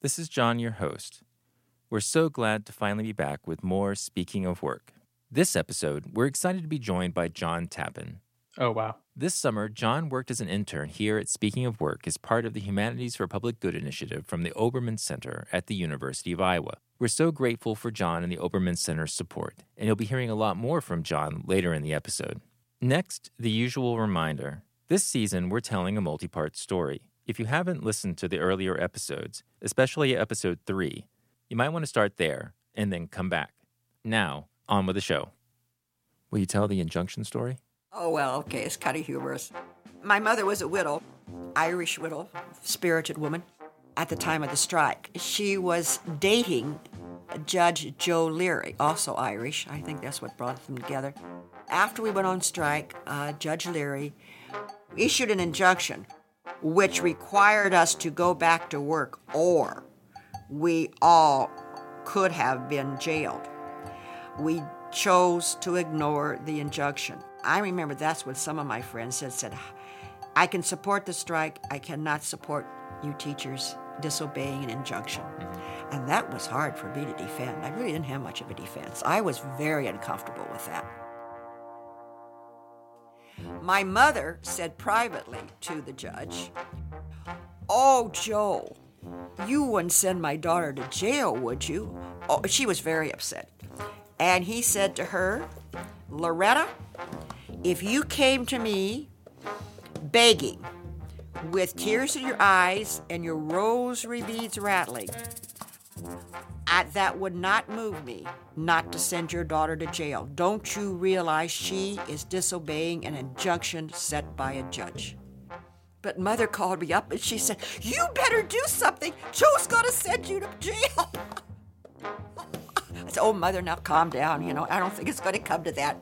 This is John, your host. We're so glad to finally be back with more Speaking of Work. This episode, we're excited to be joined by John Tappan. Oh, wow. This summer, John worked as an intern here at Speaking of Work as part of the Humanities for Public Good initiative from the Obermann Center at the University of Iowa. We're so grateful for John and the Obermann Center's support, and you'll be hearing a lot more from John later in the episode. Next, the usual reminder. This season, we're telling a multi-part story. If you haven't listened to the earlier episodes, especially episode 3, you might want to start there and then come back. Now, on with the show. Will you tell the injunction story? Oh, well, okay, it's kind of humorous. My mother was a widow, Irish widow, spirited woman, at the time of the strike. She was dating Judge Joe Leary, also Irish. I think that's what brought them together. After we went on strike, Judge Leary issued an injunction which required us to go back to work or we all could have been jailed. We chose to ignore the injunction. I remember that's when some of my friends said, I can support the strike, I cannot support you teachers disobeying an injunction. Mm-hmm. And that was hard for me to defend. I really didn't have much of a defense. I was very uncomfortable with that. My mother said privately to the judge, "Oh, Joe, you wouldn't send my daughter to jail, would you?" Oh, she was very upset. And he said to her, "Loretta, if you came to me begging with tears in your eyes and your rosary beads rattling, that would not move me not to send your daughter to jail. Don't you realize she is disobeying an injunction set by a judge?" But Mother called me up and she said, "You better do something. Joe's going to send you to jail." I said, "Oh, Mother, now calm down. You know, I don't think it's going to come to that."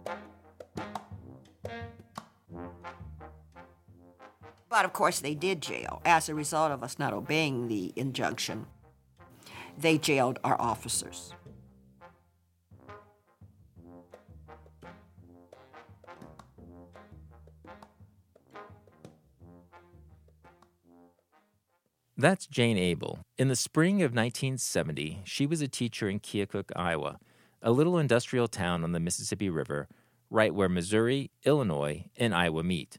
But, of course, they did jail as a result of us not obeying the injunction. They jailed our officers. That's Jane Abel. In the spring of 1970, she was a teacher in Keokuk, Iowa, a little industrial town on the Mississippi River, right where Missouri, Illinois, and Iowa meet.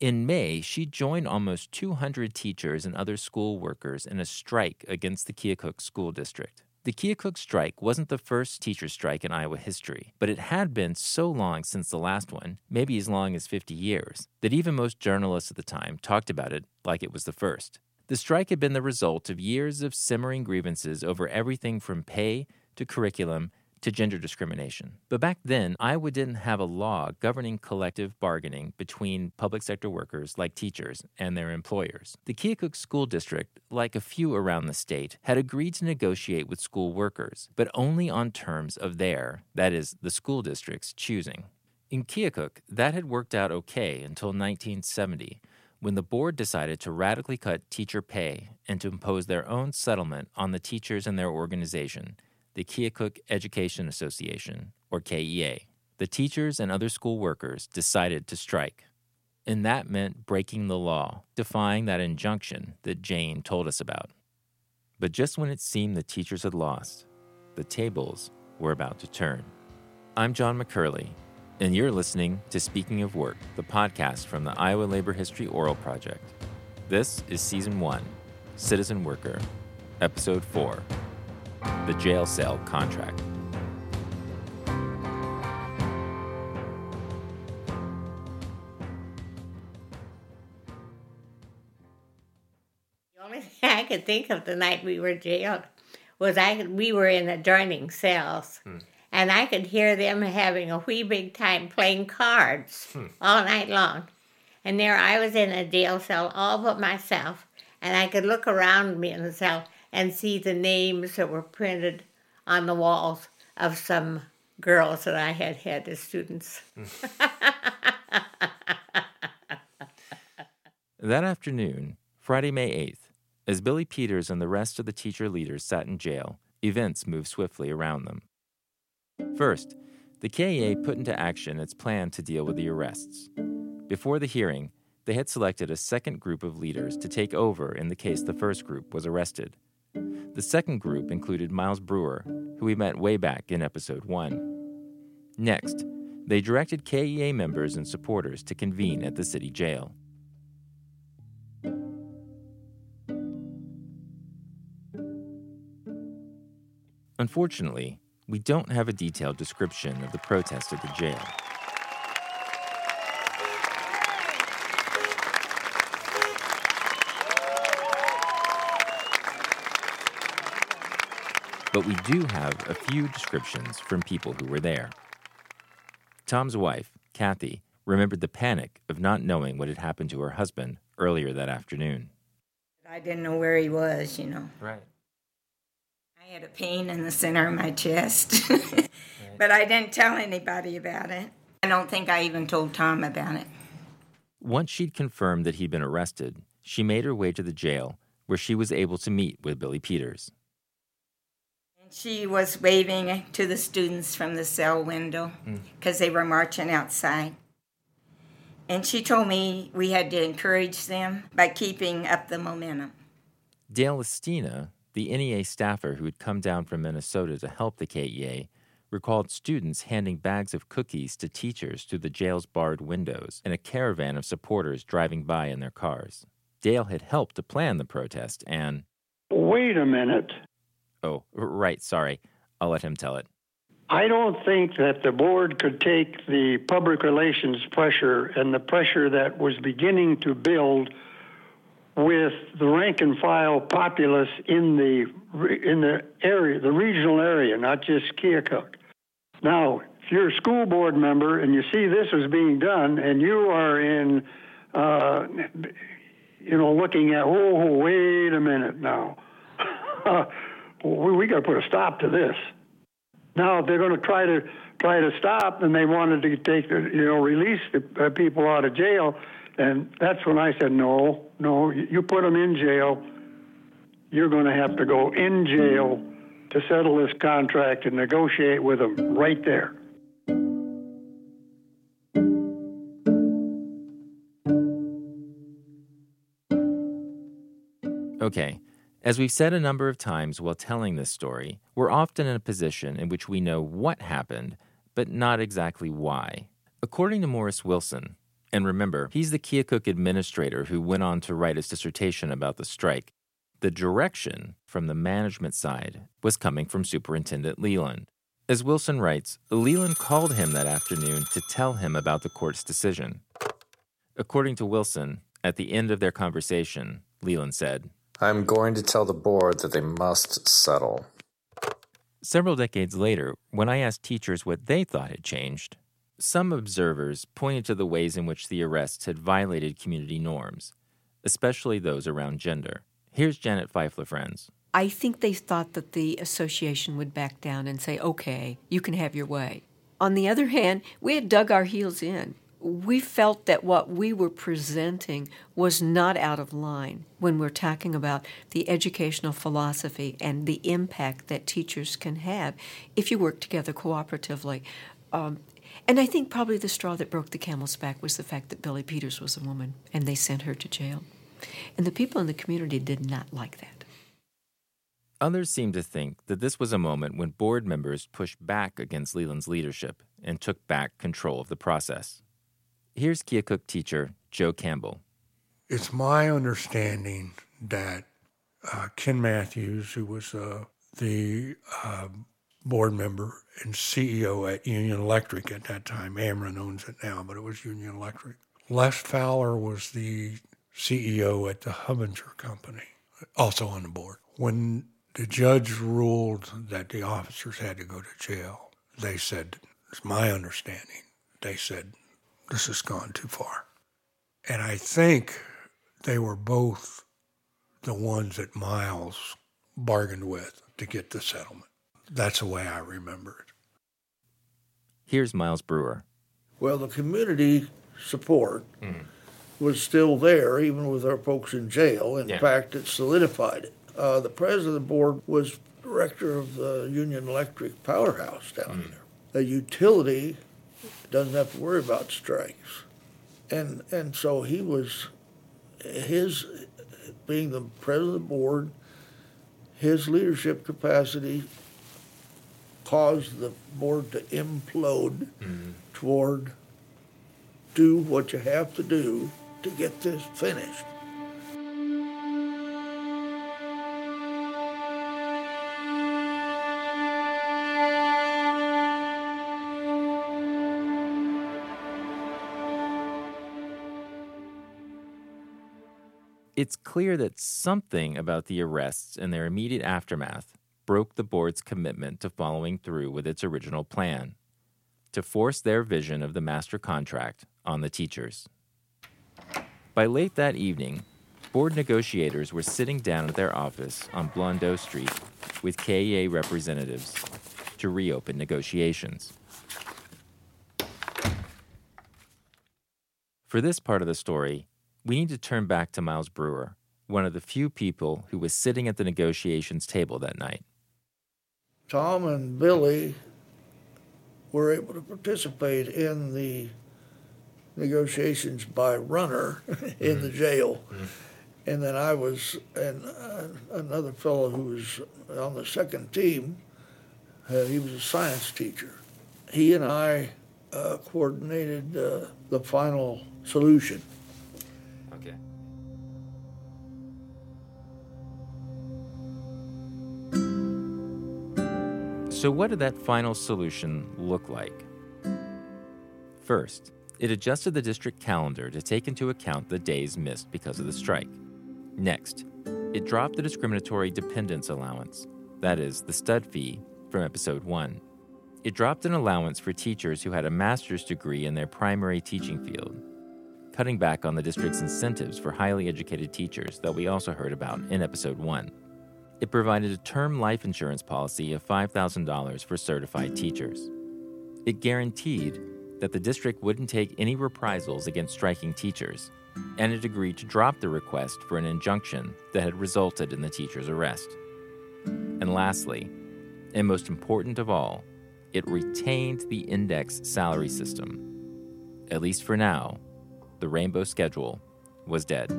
In May, she joined almost 200 teachers and other school workers in a strike against the Keokuk School District. The Keokuk strike wasn't the first teacher strike in Iowa history, but it had been so long since the last one, maybe as long as 50 years, that even most journalists at the time talked about it like it was the first. The strike had been the result of years of simmering grievances over everything from pay to curriculum to gender discrimination. But back then, Iowa didn't have a law governing collective bargaining between public sector workers like teachers and their employers. The Keokuk School District, like a few around the state, had agreed to negotiate with school workers, but only on terms of their, that is, the school district's, choosing. In Keokuk, that had worked out okay until 1970, when the board decided to radically cut teacher pay and to impose their own settlement on the teachers and their organization, the Keokuk Education Association, or KEA. The teachers and other school workers decided to strike. And that meant breaking the law, defying that injunction that Jane told us about. But just when it seemed the teachers had lost, the tables were about to turn. I'm John McCurley, and you're listening to Speaking of Work, the podcast from the Iowa Labor History Oral Project. This is Season 1, Citizen Worker, Episode 4. The jail cell contract. The only thing I could think of the night we were jailed was we were in adjoining cells, and I could hear them having a wee big time playing cards all night long. And there I was in a jail cell all but myself, and I could look around me in the cell and see the names that were printed on the walls of some girls that I had had as students. That afternoon, Friday, May 8th, as Billy Peters and the rest of the teacher leaders sat in jail, events moved swiftly around them. First, the KEA put into action its plan to deal with the arrests. Before the hearing, they had selected a second group of leaders to take over in the case the first group was arrested. The second group included Miles Brewer, who we met way back in Episode 1. Next, they directed KEA members and supporters to convene at the city jail. Unfortunately, we don't have a detailed description of the protest at the jail. But we do have a few descriptions from people who were there. Tom's wife, Kathy, remembered the panic of not knowing what had happened to her husband earlier that afternoon. I didn't know where he was, you know. Right. I had a pain in the center of my chest, right. But I didn't tell anybody about it. I don't think I even told Tom about it. Once she'd confirmed that he'd been arrested, she made her way to the jail, where she was able to meet with Billy Peters. And she was waving to the students from the cell window, because they were marching outside. And she told me we had to encourage them by keeping up the momentum. Dale Lestina, the NEA staffer who had come down from Minnesota to help the KEA, recalled students handing bags of cookies to teachers through the jail's barred windows and a caravan of supporters driving by in their cars. Dale had helped to plan the protest and... Wait a minute. Oh, right, sorry. I'll let him tell it. I don't think that the board could take the public relations pressure and the pressure that was beginning to build with the rank and file populace in the area, the regional area, not just Keokuk. Now, if you're a school board member and you see this is being done, and you are in, looking at, wait a minute now, we got to put a stop to this. Now, if they're going to try to stop, and they wanted to take, release the people out of jail. And that's when I said, no, you put them in jail. You're going to have to go in jail to settle this contract and negotiate with them right there. Okay, as we've said a number of times while telling this story, we're often in a position in which we know what happened, but not exactly why. According to Morris Wilson, and remember, he's the Keokuk administrator who went on to write his dissertation about the strike. The direction from the management side was coming from Superintendent Leland. As Wilson writes, Leland called him that afternoon to tell him about the court's decision. According to Wilson, at the end of their conversation, Leland said, "I'm going to tell the board that they must settle." Several decades later, when I asked teachers what they thought had changed, some observers pointed to the ways in which the arrests had violated community norms, especially those around gender. Here's Janet Pfeifler-Friends. I think they thought that the association would back down and say, okay, you can have your way. On the other hand, we had dug our heels in. We felt that what we were presenting was not out of line when we're talking about the educational philosophy and the impact that teachers can have if you work together cooperatively. And I think probably the straw that broke the camel's back was the fact that Billy Peters was a woman, and they sent her to jail. And the people in the community did not like that. Others seem to think that this was a moment when board members pushed back against Leland's leadership and took back control of the process. Here's Keokuk teacher Joe Campbell. It's my understanding that Ken Matthews, who was the board member and CEO at Union Electric at that time. Ameren owns it now, but it was Union Electric. Les Fowler was the CEO at the Hubbinger Company, also on the board. When the judge ruled that the officers had to go to jail, they said, it's my understanding, they said, this has gone too far. And I think they were both the ones that Miles bargained with to get the settlement. That's the way I remember it. Here's Miles Brewer. Well, the community support was still there, even with our folks in jail. In fact, it solidified it. The president of the board was director of the Union Electric powerhouse down there. A utility doesn't have to worry about strikes. And so he was, his being the president of the board, his leadership capacity caused the board to implode toward do what you have to do to get this finished. It's clear that something about the arrests and their immediate aftermath broke the board's commitment to following through with its original plan, to force their vision of the master contract on the teachers. By late that evening, board negotiators were sitting down at their office on Blondeau Street with KEA representatives to reopen negotiations. For this part of the story, we need to turn back to Miles Brewer, one of the few people who was sitting at the negotiations table that night. Tom and Billy were able to participate in the negotiations by runner in the jail. And then I was, and another fellow who was on the second team, he was a science teacher. He and I coordinated the final solution. So what did that final solution look like? First, it adjusted the district calendar to take into account the days missed because of the strike. Next, it dropped the discriminatory dependence allowance, that is, the stud fee, from episode 1. It dropped an allowance for teachers who had a master's degree in their primary teaching field, cutting back on the district's incentives for highly educated teachers that we also heard about in episode 1. It provided a term life insurance policy of $5,000 for certified teachers. It guaranteed that the district wouldn't take any reprisals against striking teachers, and it agreed to drop the request for an injunction that had resulted in the teacher's arrest. And lastly, and most important of all, it retained the index salary system. At least for now, the rainbow schedule was dead.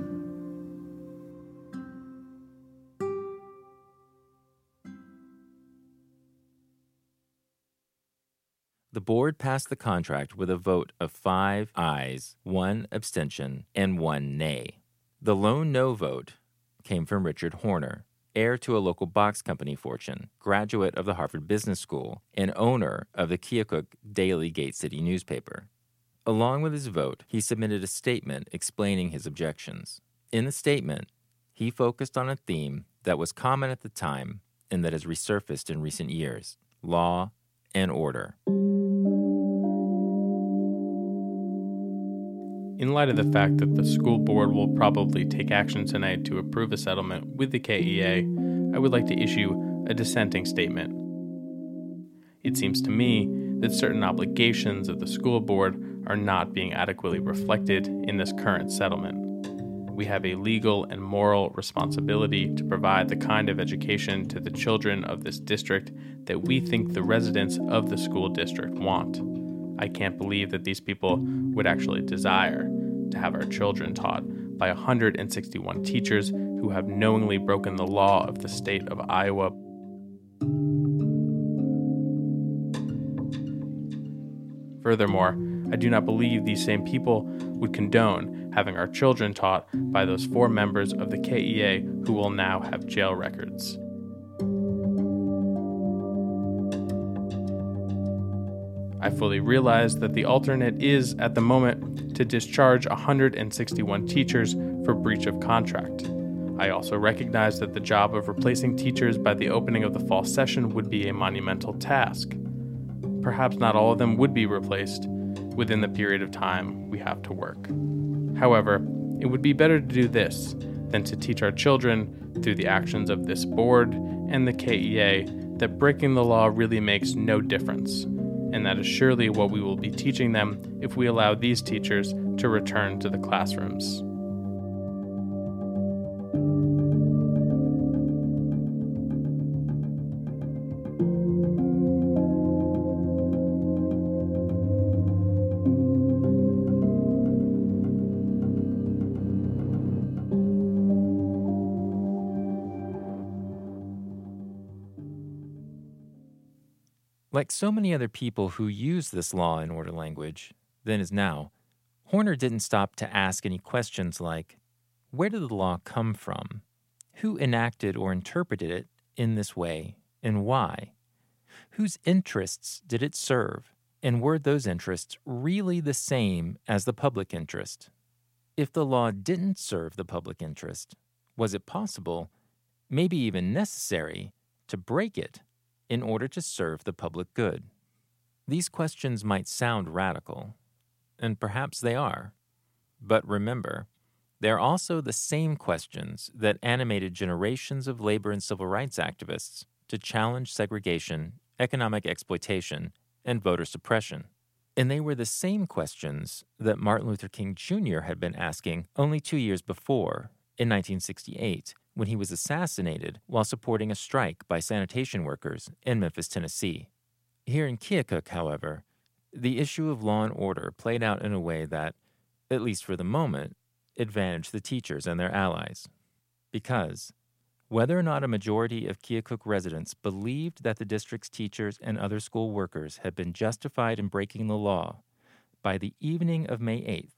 The board passed the contract with a vote of 5 ayes, 1 abstention, and 1 nay. The lone no vote came from Richard Horner, heir to a local box company fortune, graduate of the Harvard Business School, and owner of the Keokuk Daily Gate City newspaper. Along with his vote, he submitted a statement explaining his objections. In the statement, he focused on a theme that was common at the time and that has resurfaced in recent years: law and order. In light of the fact that the school board will probably take action tonight to approve a settlement with the KEA, I would like to issue a dissenting statement. It seems to me that certain obligations of the school board are not being adequately reflected in this current settlement. We have a legal and moral responsibility to provide the kind of education to the children of this district that we think the residents of the school district want. I can't believe that these people would actually desire to have our children taught by 161 teachers who have knowingly broken the law of the state of Iowa. Furthermore, I do not believe these same people would condone having our children taught by those 4 members of the KEA who will now have jail records. I fully realize that the alternate is, at the moment, to discharge 161 teachers for breach of contract. I also recognize that the job of replacing teachers by the opening of the fall session would be a monumental task. Perhaps not all of them would be replaced within the period of time we have to work. However, it would be better to do this than to teach our children, through the actions of this board and the KEA, that breaking the law really makes no difference. And that is surely what we will be teaching them if we allow these teachers to return to the classrooms. Like so many other people who use this law and order language, then as now, Horner didn't stop to ask any questions like, where did the law come from? Who enacted or interpreted it in this way, and why? Whose interests did it serve, and were those interests really the same as the public interest? If the law didn't serve the public interest, was it possible, maybe even necessary, to break it in order to serve the public good? These questions might sound radical, and perhaps they are. But remember, they're also the same questions that animated generations of labor and civil rights activists to challenge segregation, economic exploitation, and voter suppression. And they were the same questions that Martin Luther King Jr. had been asking only 2 years before, in 1968, when he was assassinated while supporting a strike by sanitation workers in Memphis, Tennessee. Here in Keokuk, however, the issue of law and order played out in a way that, at least for the moment, advantaged the teachers and their allies. Because whether or not a majority of Keokuk residents believed that the district's teachers and other school workers had been justified in breaking the law, by the evening of May 8th,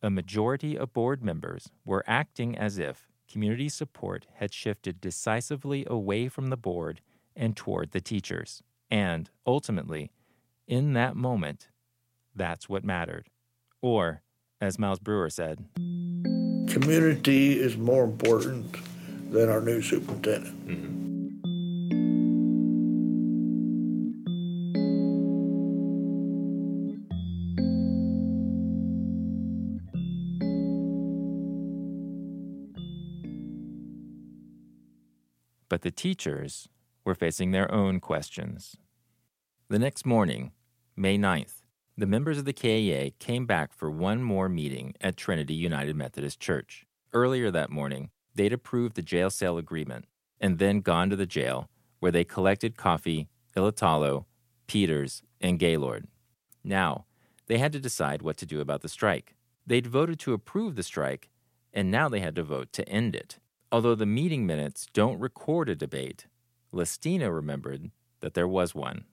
a majority of board members were acting as if community support had shifted decisively away from the board and toward the teachers. And, ultimately, in that moment, that's what mattered. Or, as Miles Brewer said, community is more important than our new superintendent. Mm-hmm. But the teachers were facing their own questions. The next morning, May 9th, the members of the KEA came back for one more meeting at Trinity United Methodist Church. Earlier that morning, they'd approved the jail sale agreement and then gone to the jail, where they collected Coffee, Ilitalo, Peters, and Gaylord. Now, they had to decide what to do about the strike. They'd voted to approve the strike, and now they had to vote to end it. Although the meeting minutes don't record a debate, Lestina remembered that there was one.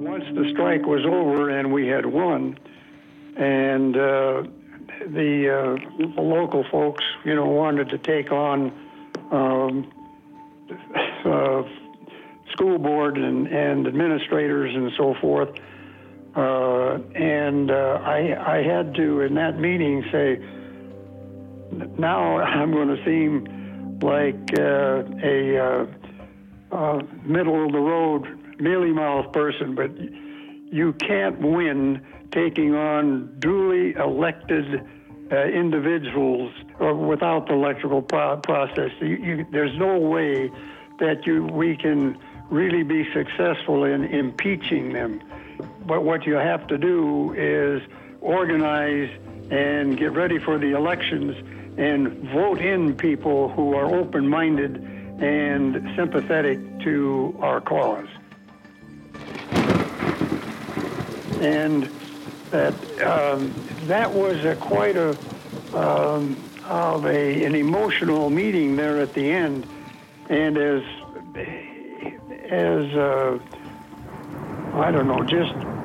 Once the strike was over and we had won, and the local folks, wanted to take on school board and administrators and so forth. I had to, in that meeting, say, now I'm going to seem like a middle-of-the-road, mealy-mouthed person, but you can't win taking on duly elected individuals without the electoral process. There's no way that we can really be successful in impeaching them. But what you have to do is organize and get ready for the elections and vote in people who are open-minded and sympathetic to our cause. And that was quite an emotional meeting there at the end. And as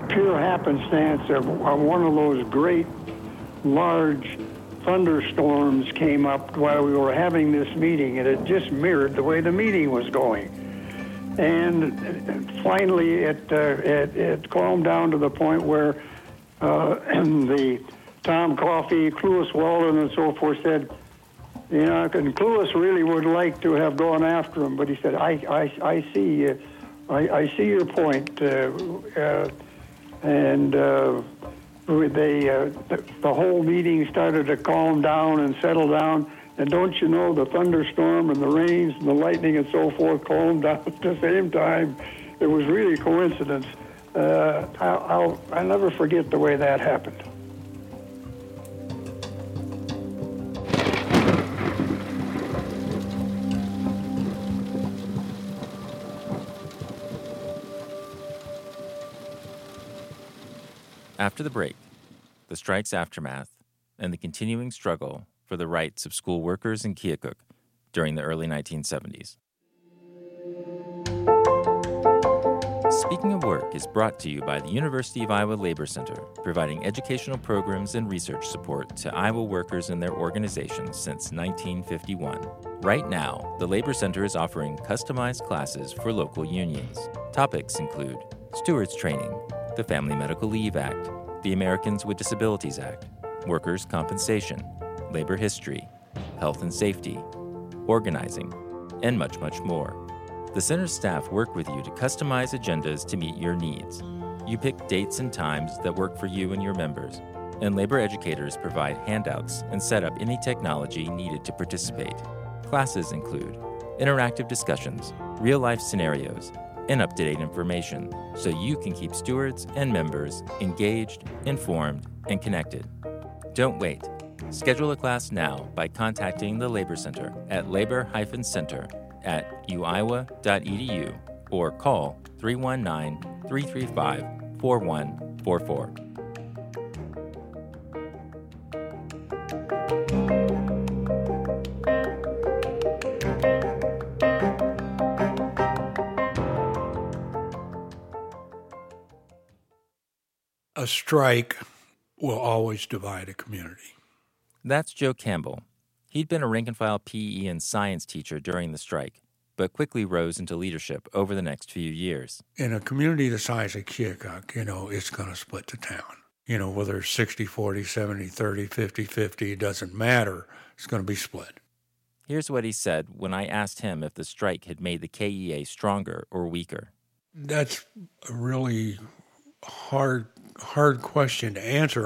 pure happenstance of one of those great, large thunderstorms came up while we were having this meeting, and it just mirrored the way the meeting was going. And finally, it calmed down to the point where the Tom Coffey, Clueless Walden, and so forth said, and Clueless really would like to have gone after him, but he said, I see. I see your point, the whole meeting started to calm down and settle down, and don't you know the thunderstorm and the rains and the lightning and so forth calmed down at the same time? It was really a coincidence. I'll never forget the way that happened. After the break, the strike's aftermath and the continuing struggle for the rights of school workers in Keokuk during the early 1970s. Speaking of Work is brought to you by the University of Iowa Labor Center, providing educational programs and research support to Iowa workers and their organizations since 1951. Right now, the Labor Center is offering customized classes for local unions. Topics include stewards training, the Family Medical Leave Act, the Americans with Disabilities Act, workers' compensation, labor history, health and safety, organizing, and much, much more. The center's staff work with you to customize agendas to meet your needs. You pick dates and times that work for you and your members, and labor educators provide handouts and set up any technology needed to participate. Classes include interactive discussions, real-life scenarios, and up-to-date information so you can keep stewards and members engaged, informed, and connected. Don't wait. Schedule a class now by contacting the Labor Center at labor-center@uiowa.edu or call 319-335-4144. A strike will always divide a community. That's Joe Campbell. He'd been a rank-and-file PE and science teacher during the strike, but quickly rose into leadership over the next few years. In a community the size of Keokuk, it's going to split the town. Whether it's 60-40, 70-30, 50-50, it doesn't matter. It's going to be split. Here's what he said when I asked him if the strike had made the KEA stronger or weaker. That's a really hard question to answer.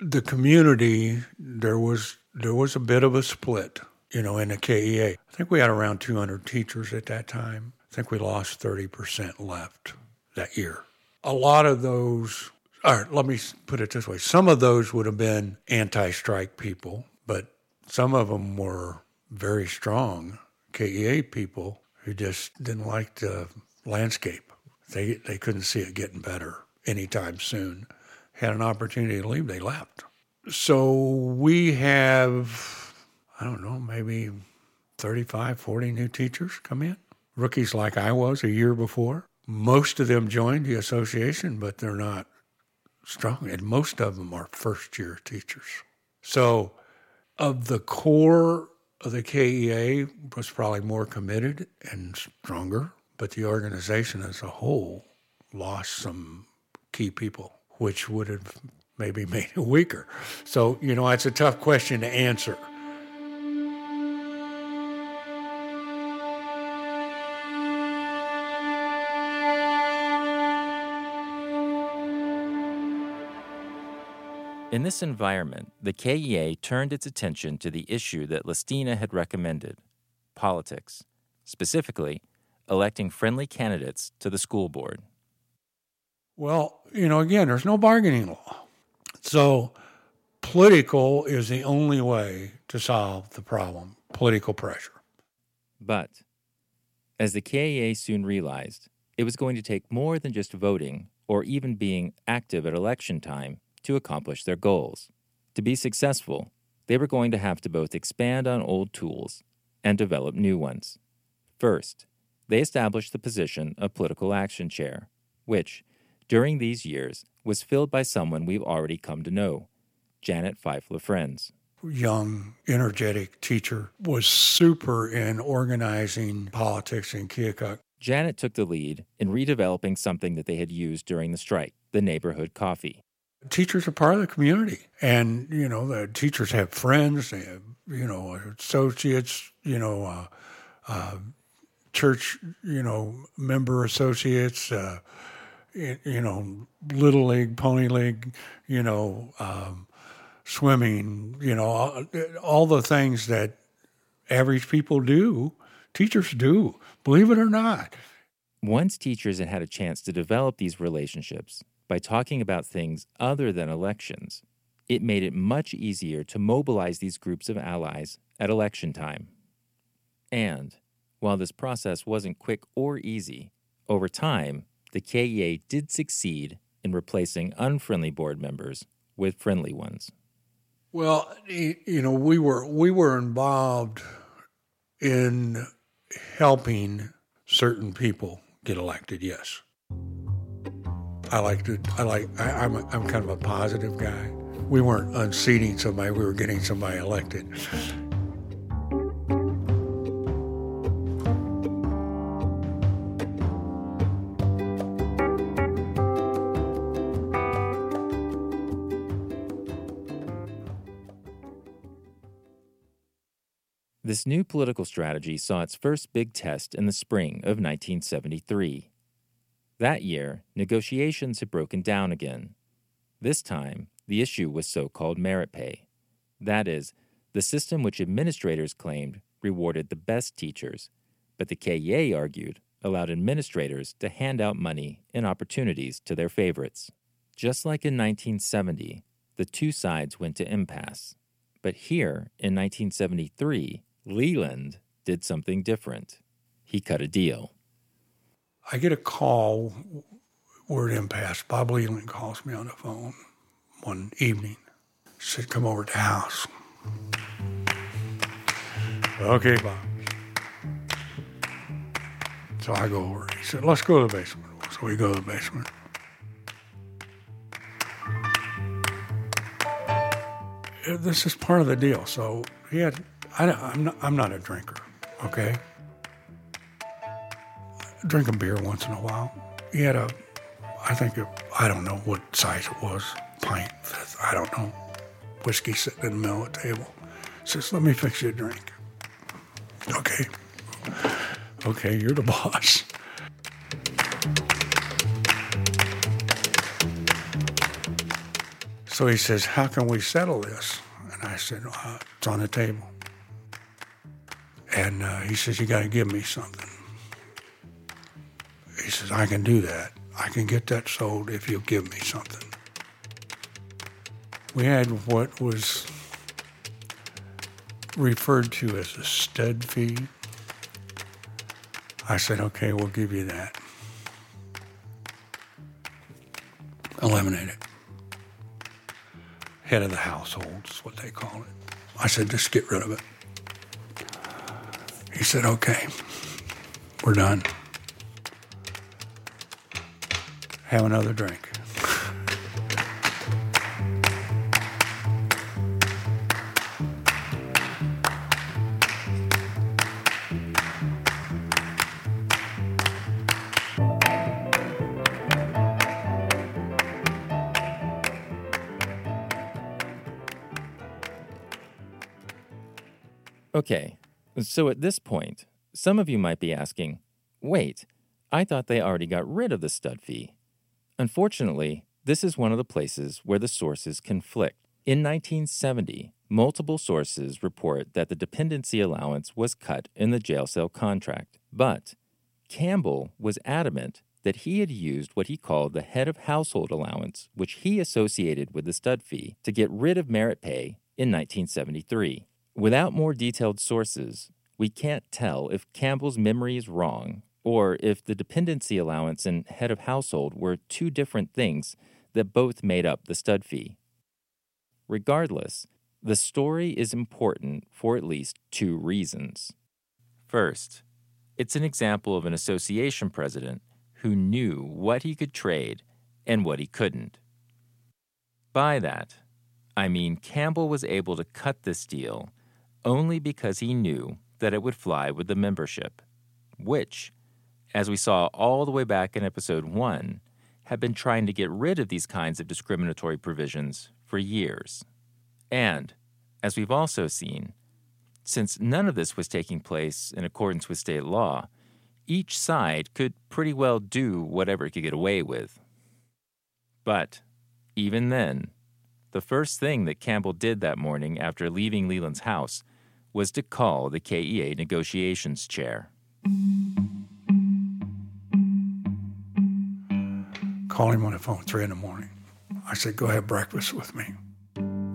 The community, there was a bit of a split, in the KEA. I think we had around 200 teachers at that time. I think we lost 30% left that year. A lot of those, let me put it this way. Some of those would have been anti-strike people, but some of them were very strong KEA people who just didn't like the landscape. They couldn't see it getting better anytime soon. Had an opportunity to leave, they left. So we have, maybe 35, 40 new teachers come in. Rookies like I was a year before. Most of them joined the association, but they're not strong. And most of them are first-year teachers. So of the core of the KEA was probably more committed and stronger, but the organization as a whole lost some key people, which would have maybe made it weaker. So, it's a tough question to answer. In this environment, the KEA turned its attention to the issue that Lestina had recommended, politics, specifically electing friendly candidates to the school board. Well, again, there's no bargaining law. So political is the only way to solve the problem, political pressure. But as the KEA soon realized, it was going to take more than just voting or even being active at election time to accomplish their goals. To be successful, they were going to have to both expand on old tools and develop new ones. First, they established the position of political action chair, which, during these years, was filled by someone we've already come to know, Janet Pfeifler-Friends. Young, energetic teacher, was super in organizing politics in Keokuk. Janet took the lead in redeveloping something that they had used during the strike, the neighborhood coffee. Teachers are part of the community, and, the teachers have friends, they have, associates, church, member associates, Little League, Pony League, swimming, all the things that average people do, teachers do, believe it or not. Once teachers had a chance to develop these relationships by talking about things other than elections, it made it much easier to mobilize these groups of allies at election time. And while this process wasn't quick or easy, over time, the KEA did succeed in replacing unfriendly board members with friendly ones. Well, you know, we were involved in helping certain people get elected. Yes, I'm kind of a positive guy. We weren't unseating somebody; we were getting somebody elected. This new political strategy saw its first big test in the spring of 1973. That year, negotiations had broken down again. This time, the issue was so-called merit pay. That is, the system which administrators claimed rewarded the best teachers, but the KEA argued allowed administrators to hand out money and opportunities to their favorites. Just like in 1970, the two sides went to impasse. But here, in 1973, Leland did something different. He cut a deal. I get a call, we're at impasse. Bob Leland calls me on the phone one evening. He said, come over to the house. Okay, Bob. So I go over. He said, let's go to the basement. So we go to the basement. This is part of the deal. So he had, I'm not a drinker, okay? I drink a beer once in a while. He had I don't know what size it was, pint, I don't know, whiskey sitting in the middle of the table. Says, let me fix you a drink. Okay, you're the boss. So he says, how can we settle this? And I said, it's on the table. And he says, you got to give me something. He says, I can do that. I can get that sold if you'll give me something. We had what was referred to as a stud fee. I said, okay, we'll give you that. Eliminate it. Head of the household is what they call it. I said, just get rid of it. He said, okay, we're done. Have another drink. Okay, so at this point, some of you might be asking, wait, I thought they already got rid of the stud fee. Unfortunately, this is one of the places where the sources conflict. In 1970, multiple sources report that the dependency allowance was cut in the jail cell contract, but Campbell was adamant that he had used what he called the head of household allowance, which he associated with the stud fee, to get rid of merit pay in 1973. Without more detailed sources, we can't tell if Campbell's memory is wrong or if the dependency allowance and head of household were two different things that both made up the stud fee. Regardless, the story is important for at least two reasons. First, it's an example of an association president who knew what he could trade and what he couldn't. By that, I mean Campbell was able to cut this deal only because he knew that it would fly with the membership, which, as we saw all the way back in Episode 1, had been trying to get rid of these kinds of discriminatory provisions for years. And, as we've also seen, since none of this was taking place in accordance with state law, each side could pretty well do whatever it could get away with. But, even then, the first thing that Campbell did that morning after leaving Leland's house was to call the KEA negotiations chair. Call him on the phone 3 a.m. I said, go have breakfast with me.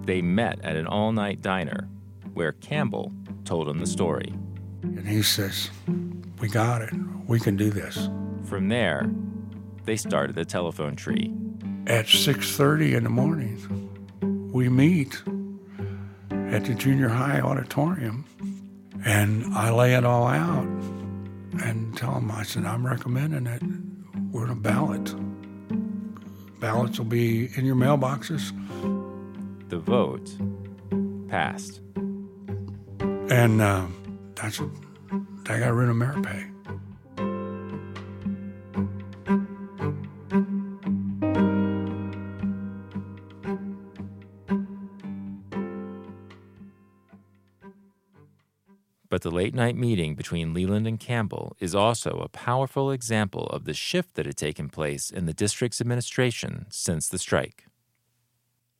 They met at an all-night diner where Campbell told him the story. And he says, we got it. We can do this. From there, they started the telephone tree. At 6:30 in the morning, we meet at the junior high auditorium, and I lay it all out and tell them, I said, I'm recommending it. We're in a ballot. Ballots will be in your mailboxes. The vote passed. And that's what I got rid of MeriPay. But the late-night meeting between Leland and Campbell is also a powerful example of the shift that had taken place in the district's administration since the strike.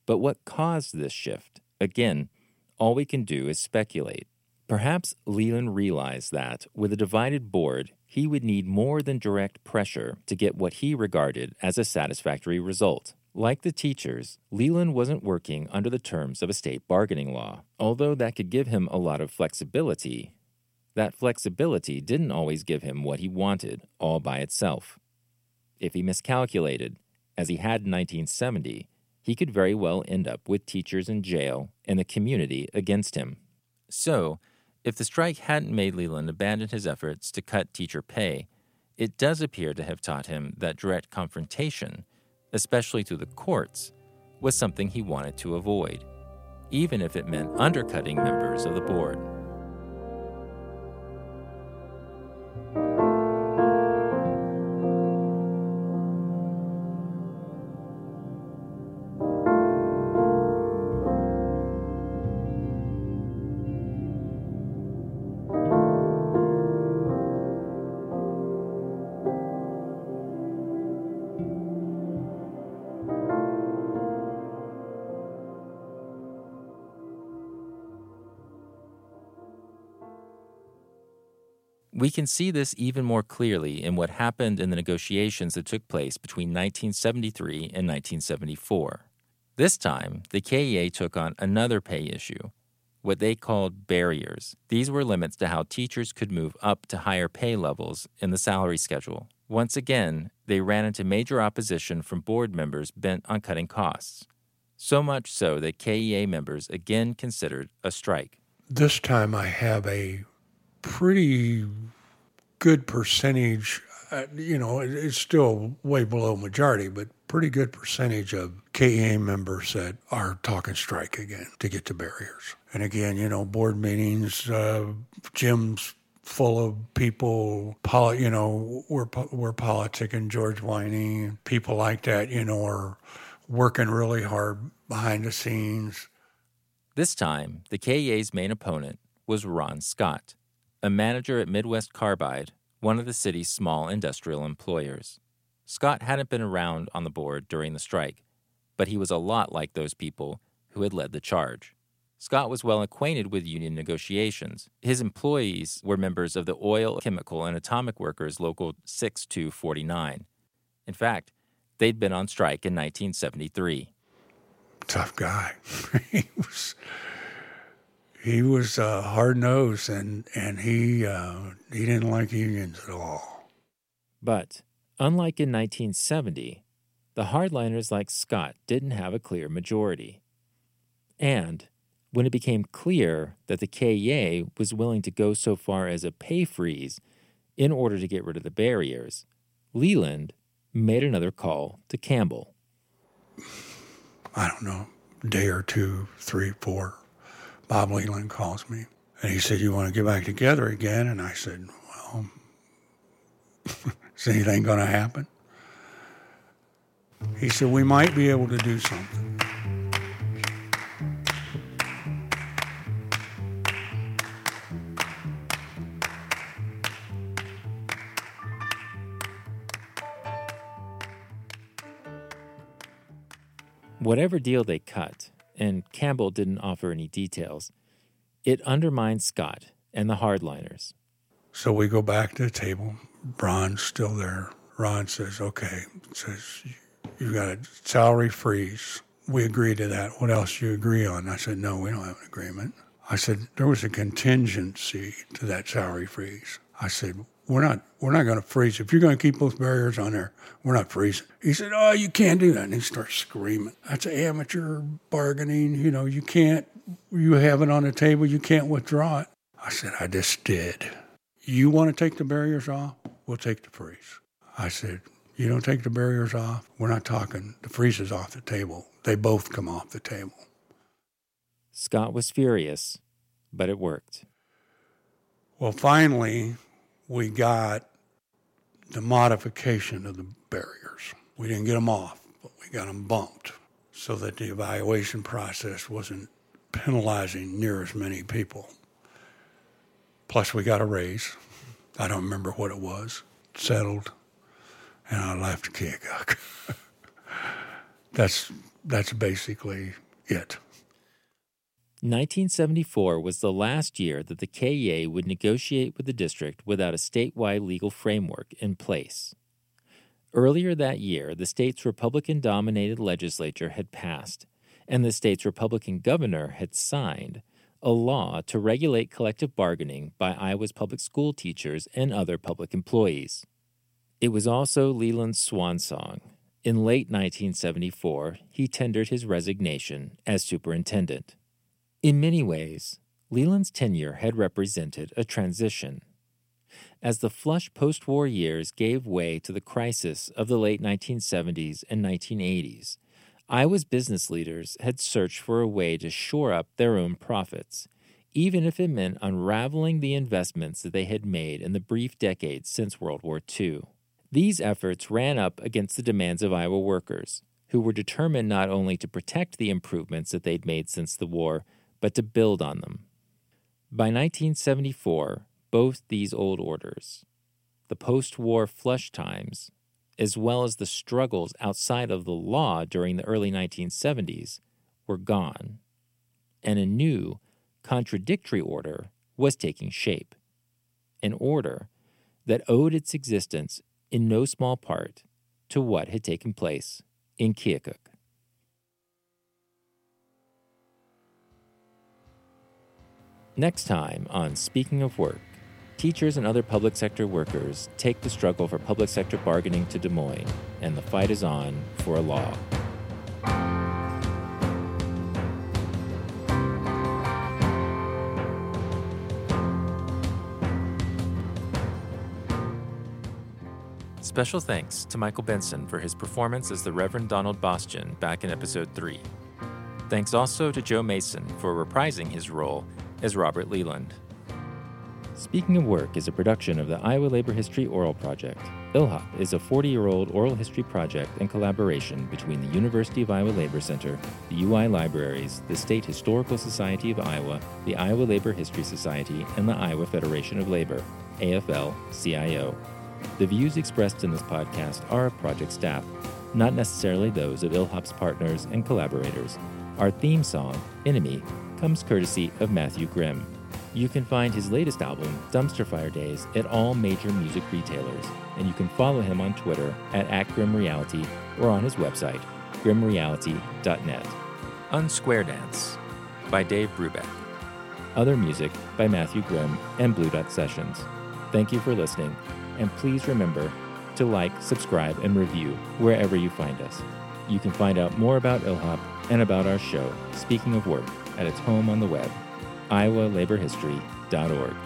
But what caused this shift? Again, all we can do is speculate. Perhaps Leland realized that, with a divided board, he would need more than direct pressure to get what he regarded as a satisfactory result. Like the teachers, Leland wasn't working under the terms of a state bargaining law, although that could give him a lot of flexibility. That flexibility didn't always give him what he wanted, all by itself. If he miscalculated, as he had in 1970, he could very well end up with teachers in jail and the community against him. So, if the strike hadn't made Leland abandon his efforts to cut teacher pay, it does appear to have taught him that direct confrontation, especially through the courts, was something he wanted to avoid, even if it meant undercutting members of the board. We can see this even more clearly in what happened in the negotiations that took place between 1973 and 1974. This time, the KEA took on another pay issue, what they called barriers. These were limits to how teachers could move up to higher pay levels in the salary schedule. Once again, they ran into major opposition from board members bent on cutting costs, so much so that KEA members again considered a strike. This time I have a pretty good percentage, it's still way below majority, but pretty good percentage of KEA members that are talking strike again to get to barriers. And again, board meetings, gyms full of people, we're politicking, George Winey, people like that, are working really hard behind the scenes. This time, the KEA's main opponent was Ron Scott, a manager at Midwest Carbide, one of the city's small industrial employers. Scott hadn't been around on the board during the strike, but he was a lot like those people who had led the charge. Scott was well acquainted with union negotiations. His employees were members of the Oil, Chemical, and Atomic Workers Local 6249. In fact, they'd been on strike in 1973. Tough guy. He was hard-nosed, and he didn't like unions at all. But, unlike in 1970, the hardliners like Scott didn't have a clear majority. And when it became clear that the KEA was willing to go so far as a pay freeze in order to get rid of the barriers, Leland made another call to Campbell. I don't know, day or two, three, 4. Bob Leland calls me, and he said, you want to get back together again? And I said, well, is anything going to happen? He said, we might be able to do something. Whatever deal they cut, and Campbell didn't offer any details, it undermined Scott and the hardliners. So we go back to the table. Ron's still there. Ron says, okay, you got a salary freeze. We agree to that. What else do you agree on? I said, no, we don't have an agreement. I said, there was a contingency to that salary freeze. I said, we're not going to freeze. If you're going to keep those barriers on there, we're not freezing. He said, oh, you can't do that. And he starts screaming. That's amateur bargaining. You can't You have it on the table. You can't withdraw it. I said, I just did. You want to take the barriers off? We'll take the freeze. I said, you don't take the barriers off? We're not talking. The freeze is off the table. They both come off the table. Scott was furious, but it worked. Well, finally, we got the modification of the barriers. We didn't get them off, but we got them bumped so that the evaluation process wasn't penalizing near as many people. Plus, we got a raise. I don't remember what it was. Settled, and I left Keokuk. That's basically it. 1974 was the last year that the KEA would negotiate with the district without a statewide legal framework in place. Earlier that year, the state's Republican-dominated legislature had passed, and the state's Republican governor had signed, a law to regulate collective bargaining by Iowa's public school teachers and other public employees. It was also Leland's swan song. In late 1974, he tendered his resignation as superintendent. In many ways, Leland's tenure had represented a transition. As the flush post-war years gave way to the crisis of the late 1970s and 1980s, Iowa's business leaders had searched for a way to shore up their own profits, even if it meant unraveling the investments that they had made in the brief decades since World War II. These efforts ran up against the demands of Iowa workers, who were determined not only to protect the improvements that they'd made since the war, but to build on them. By 1974, both these old orders, the post-war flush times, as well as the struggles outside of the law during the early 1970s, were gone, and a new, contradictory order was taking shape, an order that owed its existence in no small part to what had taken place in Keokuk. Next time on Speaking of Work, teachers and other public sector workers take the struggle for public sector bargaining to Des Moines, and the fight is on for a law. Special thanks to Michael Benson for his performance as the Reverend Donald Bostjan back in Episode 3. Thanks also to Joe Mason for reprising his role as Robert Leland. Speaking of Work is a production of the Iowa Labor History Oral Project. ILHOP is a 40-year-old oral history project in collaboration between the University of Iowa Labor Center, the UI Libraries, the State Historical Society of Iowa, the Iowa Labor History Society, and the Iowa Federation of Labor, AFL-CIO. The views expressed in this podcast are of project staff, not necessarily those of ILHOP's partners and collaborators. Our theme song, Enemy, comes courtesy of Matthew Grimm. You can find his latest album, Dumpster Fire Days, at all major music retailers, and you can follow him on Twitter at @GrimReality or on his website, grimreality.net. Unsquare Dance by Dave Brubeck. Other music by Matthew Grimm and Blue Dot Sessions. Thank you for listening, and please remember to like, subscribe, and review wherever you find us. You can find out more about ILHOP and about our show, Speaking of Work, at its home on the web, IowaLaborHistory.org.